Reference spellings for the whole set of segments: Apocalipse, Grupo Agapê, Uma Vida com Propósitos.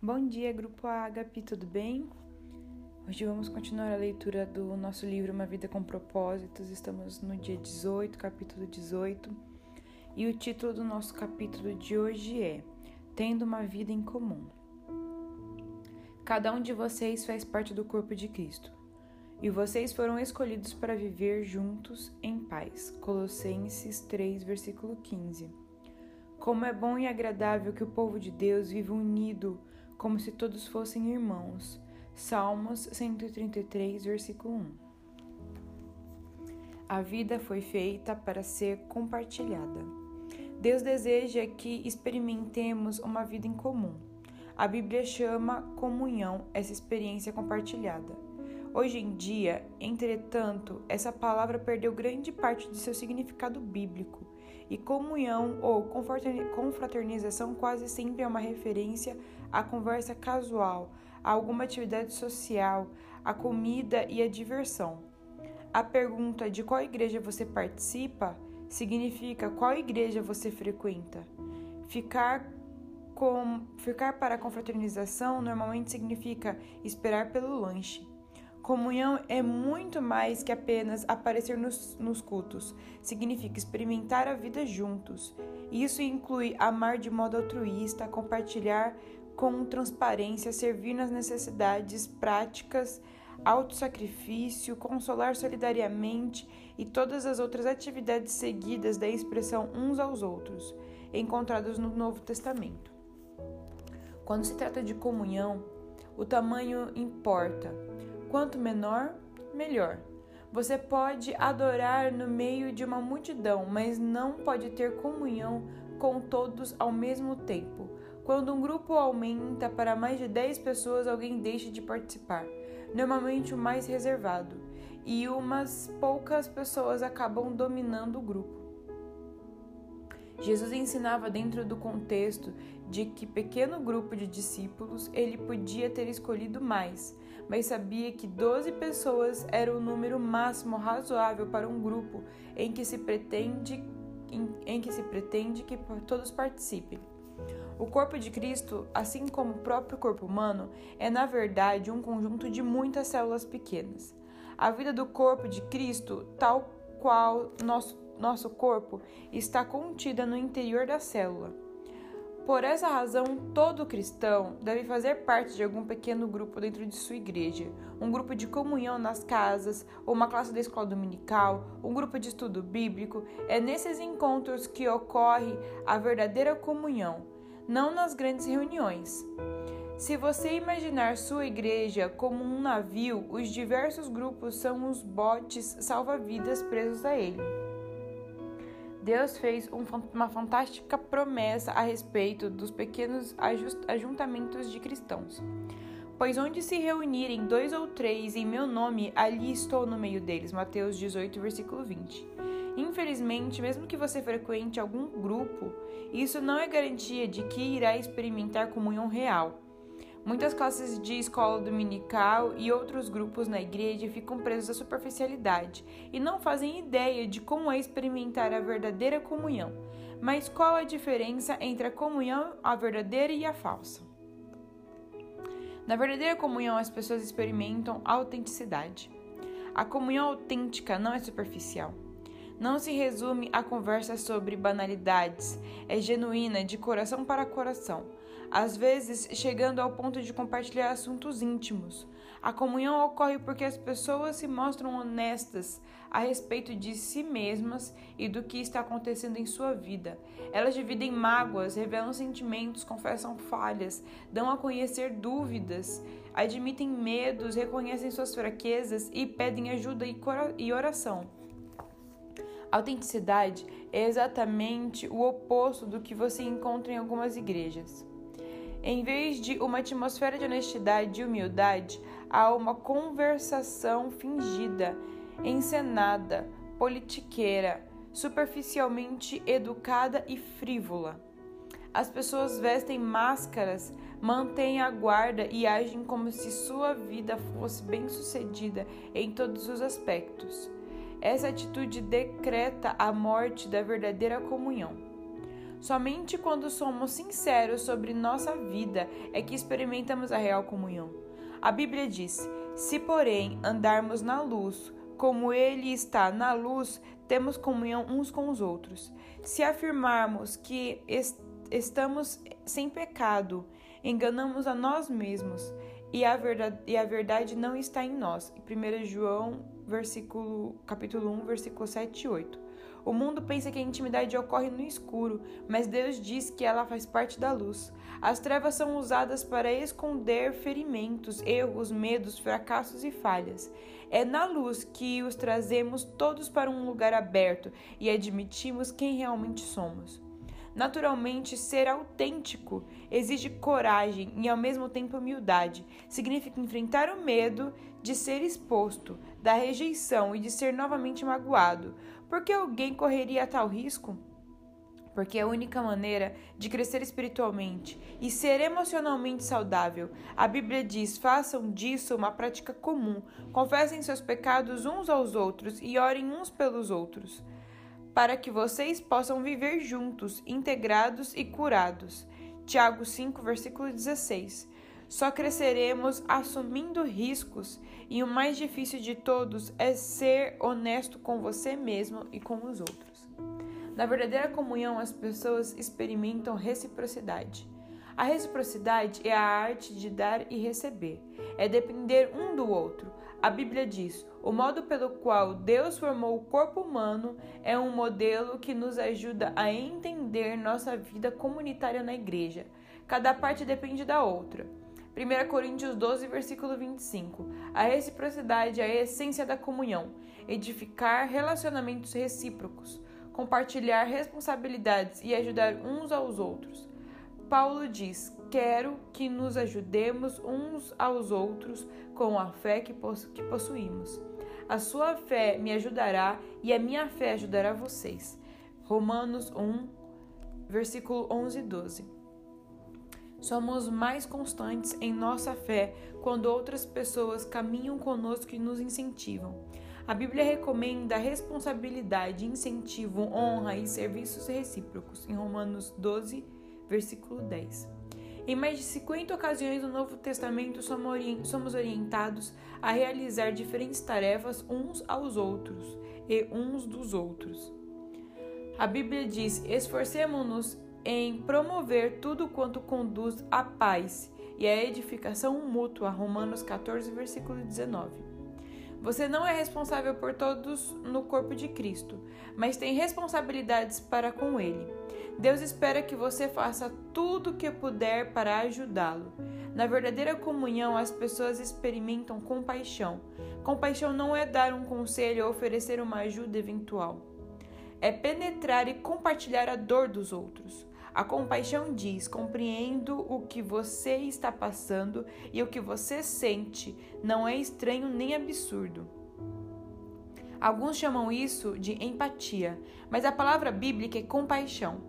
Bom dia, Grupo Agapê, tudo bem? Hoje vamos continuar a leitura do nosso livro Uma Vida com Propósitos. Estamos no dia 18, capítulo 18. E o título do nosso capítulo de hoje é Tendo uma Vida em Comum. Cada um de vocês faz parte do corpo de Cristo. E vocês foram escolhidos para viver juntos em paz. Colossenses 3, versículo 15. Como é bom e agradável que o povo de Deus viva unido, como se todos fossem irmãos. Salmos 133, versículo 1. A vida foi feita para ser compartilhada. Deus deseja que experimentemos uma vida em comum. A Bíblia chama comunhão essa experiência compartilhada. Hoje em dia, entretanto, essa palavra perdeu grande parte de seu significado bíblico, e comunhão ou confraternização quase sempre é uma referência à conversa casual, a alguma atividade social, à comida e à diversão. A pergunta de qual igreja você participa significa qual igreja você frequenta. Ficar para a confraternização normalmente significa esperar pelo lanche. Comunhão é muito mais que apenas aparecer nos cultos. Significa experimentar a vida juntos. Isso inclui amar de modo altruísta, compartilhar com transparência, servir nas necessidades práticas, autossacrifício, consolar solidariamente e todas as outras atividades seguidas da expressão uns aos outros, encontradas no Novo Testamento. Quando se trata de comunhão, o tamanho importa. Quanto menor, melhor. Você pode adorar no meio de uma multidão, mas não pode ter comunhão com todos ao mesmo tempo. Quando um grupo aumenta para mais de 10 pessoas, alguém deixa de participar, normalmente o mais reservado, e umas poucas pessoas acabam dominando o grupo. Jesus ensinava dentro do contexto de que pequeno grupo de discípulos ele podia ter escolhido mais, mas sabia que 12 pessoas era o número máximo razoável para um grupo em que se pretende que todos participem. O corpo de Cristo, assim como o próprio corpo humano, é na verdade um conjunto de muitas células pequenas. A vida do corpo de Cristo, tal qual nosso corpo, está contida no interior da célula. Por essa razão, todo cristão deve fazer parte de algum pequeno grupo dentro de sua igreja, um grupo de comunhão nas casas, uma classe da escola dominical, um grupo de estudo bíblico. É nesses encontros que ocorre a verdadeira comunhão, não nas grandes reuniões. Se você imaginar sua igreja como um navio, os diversos grupos são os botes salva-vidas presos a ele. Deus fez uma fantástica promessa a respeito dos pequenos ajuntamentos de cristãos. Pois onde se reunirem 2 ou 3 em meu nome, ali estou no meio deles. Mateus 18, versículo 20. Infelizmente, mesmo que você frequente algum grupo, isso não é garantia de que irá experimentar comunhão real. Muitas classes de escola dominical e outros grupos na igreja ficam presos à superficialidade e não fazem ideia de como é experimentar a verdadeira comunhão. Mas qual a diferença entre a comunhão, a verdadeira e a falsa? Na verdadeira comunhão, as pessoas experimentam a autenticidade. A comunhão autêntica não é superficial. Não se resume a conversa sobre banalidades, é genuína, de coração para coração, às vezes chegando ao ponto de compartilhar assuntos íntimos. A comunhão ocorre porque as pessoas se mostram honestas a respeito de si mesmas e do que está acontecendo em sua vida. Elas dividem mágoas, revelam sentimentos, confessam falhas, dão a conhecer dúvidas, admitem medos, reconhecem suas fraquezas e pedem ajuda e oração. Autenticidade é exatamente o oposto do que você encontra em algumas igrejas. Em vez de uma atmosfera de honestidade e humildade, há uma conversação fingida, encenada, politiqueira, superficialmente educada e frívola. As pessoas vestem máscaras, mantêm a guarda e agem como se sua vida fosse bem-sucedida em todos os aspectos. Essa atitude decreta a morte da verdadeira comunhão. Somente quando somos sinceros sobre nossa vida é que experimentamos a real comunhão. A Bíblia diz: se, porém, andarmos na luz, como Ele está na luz, temos comunhão uns com os outros. Se afirmarmos que estamos sem pecado, enganamos a nós mesmos e a verdade não está em nós. 1 João, capítulo 1, versículo 7 e 8. O mundo pensa que a intimidade ocorre no escuro, mas Deus diz que ela faz parte da luz. As trevas são usadas para esconder ferimentos, erros, medos, fracassos e falhas. É na luz que os trazemos todos para um lugar aberto e admitimos quem realmente somos. Naturalmente, ser autêntico exige coragem e, ao mesmo tempo, humildade. Significa enfrentar o medo de ser exposto, da rejeição e de ser novamente magoado. Por que alguém correria a tal risco? Porque é a única maneira de crescer espiritualmente e ser emocionalmente saudável. A Bíblia diz: façam disso uma prática comum, confessem seus pecados uns aos outros e orem uns pelos outros, para que vocês possam viver juntos, integrados e curados. Tiago 5, versículo 16. Só cresceremos assumindo riscos, e o mais difícil de todos é ser honesto com você mesmo e com os outros. Na verdadeira comunhão, as pessoas experimentam reciprocidade. A reciprocidade é a arte de dar e receber, é depender um do outro. A Bíblia diz: o modo pelo qual Deus formou o corpo humano é um modelo que nos ajuda a entender nossa vida comunitária na igreja. Cada parte depende da outra. 1 Coríntios 12, versículo 25. A reciprocidade é a essência da comunhão, edificar relacionamentos recíprocos, compartilhar responsabilidades e ajudar uns aos outros. Paulo diz: quero que nos ajudemos uns aos outros com a fé que possuímos. A sua fé me ajudará e a minha fé ajudará vocês. Romanos 1, versículo 11 e 12. Somos mais constantes em nossa fé quando outras pessoas caminham conosco e nos incentivam. A Bíblia recomenda responsabilidade, incentivo, honra e serviços recíprocos, em Romanos 12, versículo 10. Em mais de 50 ocasiões no Novo Testamento, somos orientados a realizar diferentes tarefas uns aos outros e uns dos outros. A Bíblia diz: esforcemo-nos em promover tudo quanto conduz à paz e à edificação mútua, Romanos 14, versículo 19. Você não é responsável por todos no corpo de Cristo, mas tem responsabilidades para com Ele. Deus espera que você faça tudo o que puder para ajudá-lo. Na verdadeira comunhão, as pessoas experimentam compaixão. Compaixão não é dar um conselho ou oferecer uma ajuda eventual. É penetrar e compartilhar a dor dos outros. A compaixão diz: compreendo o que você está passando e o que você sente. Não é estranho nem absurdo. Alguns chamam isso de empatia, mas a palavra bíblica é compaixão.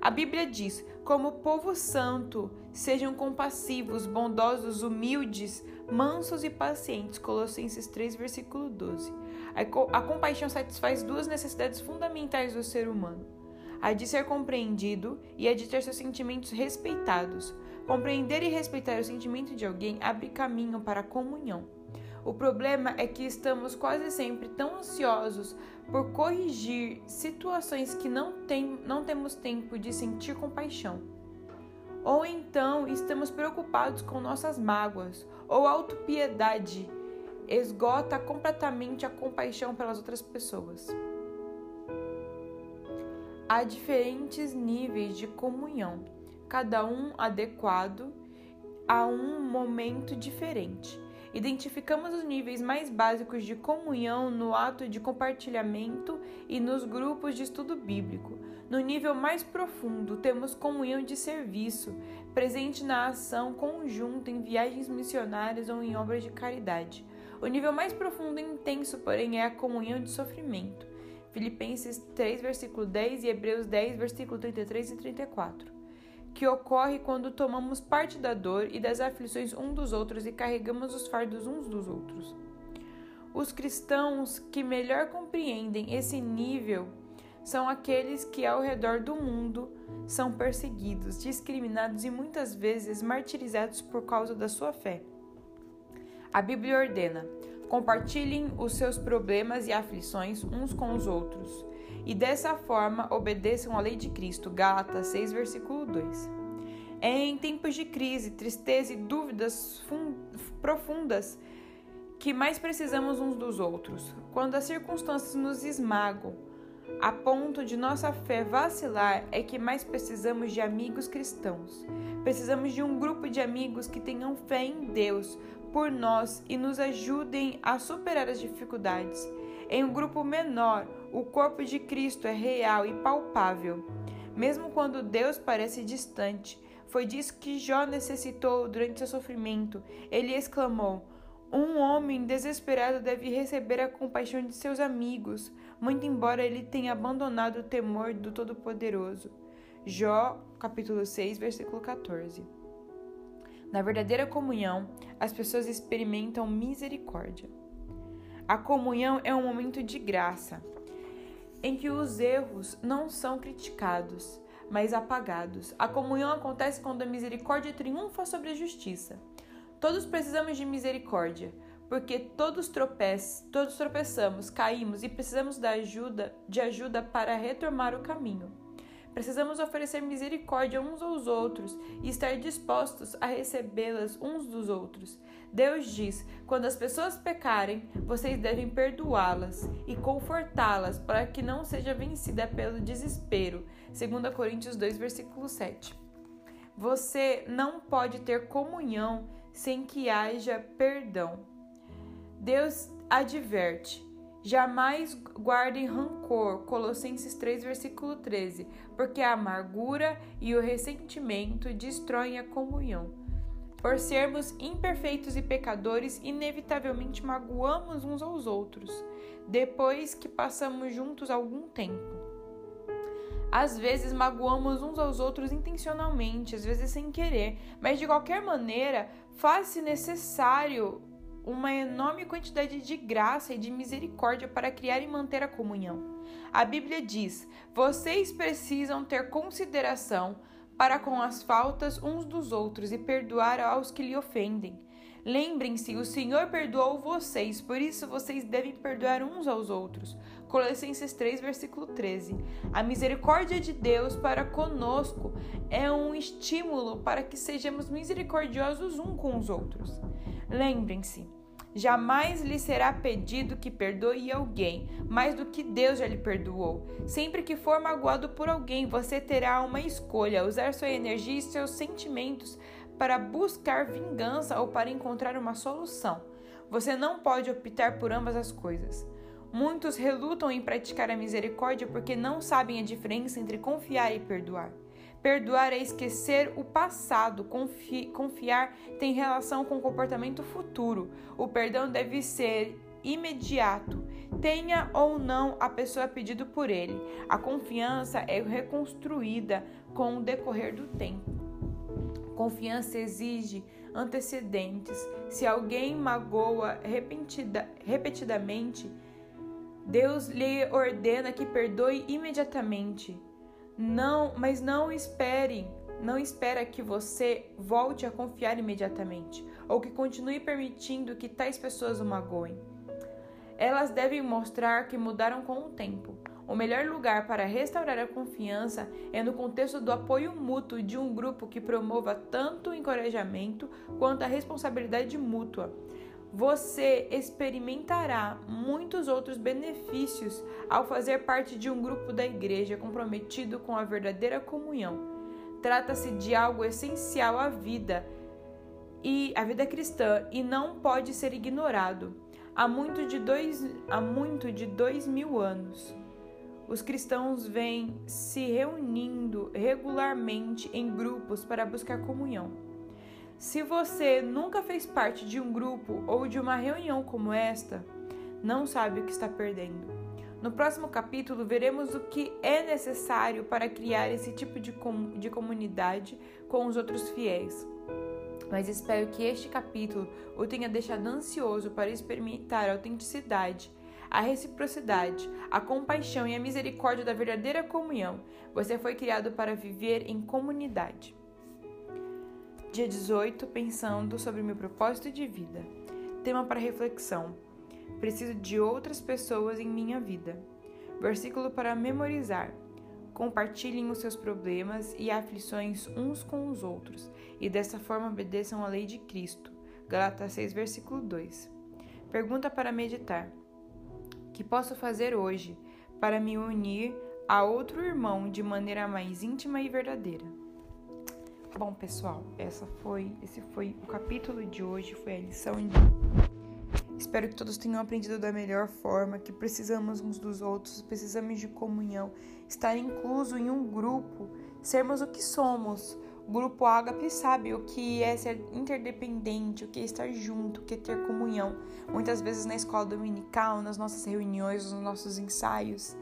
A Bíblia diz: como povo santo, sejam compassivos, bondosos, humildes, mansos e pacientes. Colossenses 3, versículo 12. A compaixão satisfaz duas necessidades fundamentais do ser humano: a de ser compreendido e a de ter seus sentimentos respeitados. Compreender e respeitar o sentimento de alguém abre caminho para a comunhão. O problema é que estamos quase sempre tão ansiosos por corrigir situações que não temos tempo de sentir compaixão. Ou então estamos preocupados com nossas mágoas, ou autopiedade esgota completamente a compaixão pelas outras pessoas. Há diferentes níveis de comunhão, cada um adequado a um momento diferente. Identificamos os níveis mais básicos de comunhão no ato de compartilhamento e nos grupos de estudo bíblico. No nível mais profundo, temos comunhão de serviço, presente na ação conjunta em viagens missionárias ou em obras de caridade. O nível mais profundo e intenso, porém, é a comunhão de sofrimento. Filipenses 3, versículo 10 e Hebreus 10, versículo 33 e 34. Que ocorre quando tomamos parte da dor e das aflições uns dos outros e carregamos os fardos uns dos outros. Os cristãos que melhor compreendem esse nível são aqueles que ao redor do mundo são perseguidos, discriminados e muitas vezes martirizados por causa da sua fé. A Bíblia ordena: compartilhem os seus problemas e aflições uns com os outros e dessa forma obedeçam à lei de Cristo. Gálatas 6, versículo 2. Em tempos de crise, tristeza e dúvidas profundas que mais precisamos uns dos outros, quando as circunstâncias nos esmagam a ponto de nossa fé vacilar, é que mais precisamos de amigos cristãos. Precisamos de um grupo de amigos que tenham fé em Deus por nós e nos ajudem a superar as dificuldades. Em um grupo menor, o corpo de Cristo é real e palpável, mesmo quando Deus parece distante. Foi disso que Jó necessitou durante seu sofrimento. Ele exclamou: um homem desesperado deve receber a compaixão de seus amigos, muito embora ele tenha abandonado o temor do Todo-Poderoso. Jó, capítulo 6, versículo 14. Na verdadeira comunhão, as pessoas experimentam misericórdia. A comunhão é um momento de graça, em que os erros não são criticados, mas apagados. A comunhão acontece quando a misericórdia triunfa sobre a justiça. Todos precisamos de misericórdia, porque todos tropeçamos, caímos e precisamos de ajuda para retomar o caminho. Precisamos oferecer misericórdia uns aos outros e estar dispostos a recebê-las uns dos outros. Deus diz: quando as pessoas pecarem, vocês devem perdoá-las e confortá-las para que não seja vencida pelo desespero. 2 Coríntios 2, versículo 7. Você não pode ter comunhão sem que haja perdão. Deus adverte: jamais guardem rancor, Colossenses 3, versículo 13, porque a amargura e o ressentimento destroem a comunhão. Por sermos imperfeitos e pecadores, inevitavelmente magoamos uns aos outros, depois que passamos juntos algum tempo. Às vezes magoamos uns aos outros intencionalmente, às vezes sem querer, mas de qualquer maneira faz-se necessário uma enorme quantidade de graça e de misericórdia para criar e manter a comunhão. A Bíblia diz: vocês precisam ter consideração para com as faltas uns dos outros e perdoar aos que lhe ofendem. Lembrem-se, o Senhor perdoou vocês, por isso vocês devem perdoar uns aos outros. Colossenses 3, versículo 13. A misericórdia de Deus para conosco é um estímulo para que sejamos misericordiosos uns com os outros. Lembrem-se, jamais lhe será pedido que perdoe alguém mais do que Deus já lhe perdoou. Sempre que for magoado por alguém, você terá uma escolha: usar sua energia e seus sentimentos para buscar vingança ou para encontrar uma solução. Você não pode optar por ambas as coisas. Muitos relutam em praticar a misericórdia porque não sabem a diferença entre confiar e perdoar. Perdoar é esquecer o passado, confiar tem relação com o comportamento futuro. O perdão deve ser imediato, tenha ou não a pessoa pedido por ele. A confiança é reconstruída com o decorrer do tempo. Confiança exige antecedentes. Se alguém magoa repetidamente, Deus lhe ordena que perdoe imediatamente. Não espera que você volte a confiar imediatamente ou que continue permitindo que tais pessoas o magoem. Elas devem mostrar que mudaram com o tempo. O melhor lugar para restaurar a confiança é no contexto do apoio mútuo de um grupo que promova tanto o encorajamento quanto a responsabilidade mútua. Você experimentará muitos outros benefícios ao fazer parte de um grupo da igreja comprometido com a verdadeira comunhão. Trata-se de algo essencial à vida e à vida cristã e não pode ser ignorado. Há muito de 2000 anos, os cristãos vêm se reunindo regularmente em grupos para buscar comunhão. Se você nunca fez parte de um grupo ou de uma reunião como esta, não sabe o que está perdendo. No próximo capítulo, veremos o que é necessário para criar esse tipo de comunidade com os outros fiéis. Mas espero que este capítulo o tenha deixado ansioso para experimentar a autenticidade, a reciprocidade, a compaixão e a misericórdia da verdadeira comunhão. Você foi criado para viver em comunidade. Dia 18, pensando sobre meu propósito de vida. Tema para reflexão. Preciso de outras pessoas em minha vida. Versículo para memorizar. Compartilhem os seus problemas e aflições uns com os outros, e dessa forma obedeçam à lei de Cristo. Gálatas 6, versículo 2. Pergunta para meditar. O que posso fazer hoje para me unir a outro irmão de maneira mais íntima e verdadeira? Bom, pessoal, esse foi o capítulo de hoje, foi a lição de hoje. Espero que todos tenham aprendido da melhor forma, que precisamos uns dos outros, precisamos de comunhão, estar incluso em um grupo, sermos o que somos. O Grupo Agapê sabe o que é ser interdependente, o que é estar junto, o que é ter comunhão. Muitas vezes na escola dominical, nas nossas reuniões, nos nossos ensaios,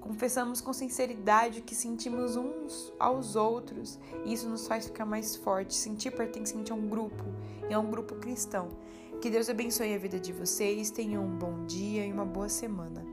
confessamos com sinceridade que sentimos uns aos outros, e isso nos faz ficar mais fortes, sentir pertencente a um grupo, e a um grupo cristão. Que Deus abençoe a vida de vocês, tenham um bom dia e uma boa semana.